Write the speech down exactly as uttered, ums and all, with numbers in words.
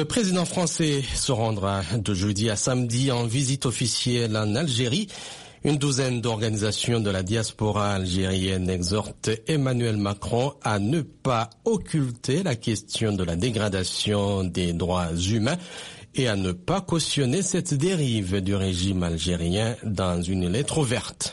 Le président français se rendra de jeudi à samedi en visite officielle en Algérie. Une douzaine d'organisations de la diaspora algérienne exhorte Emmanuel Macron à ne pas occulter la question de la dégradation des droits humains et à ne pas cautionner cette dérive du régime algérien dans une lettre ouverte.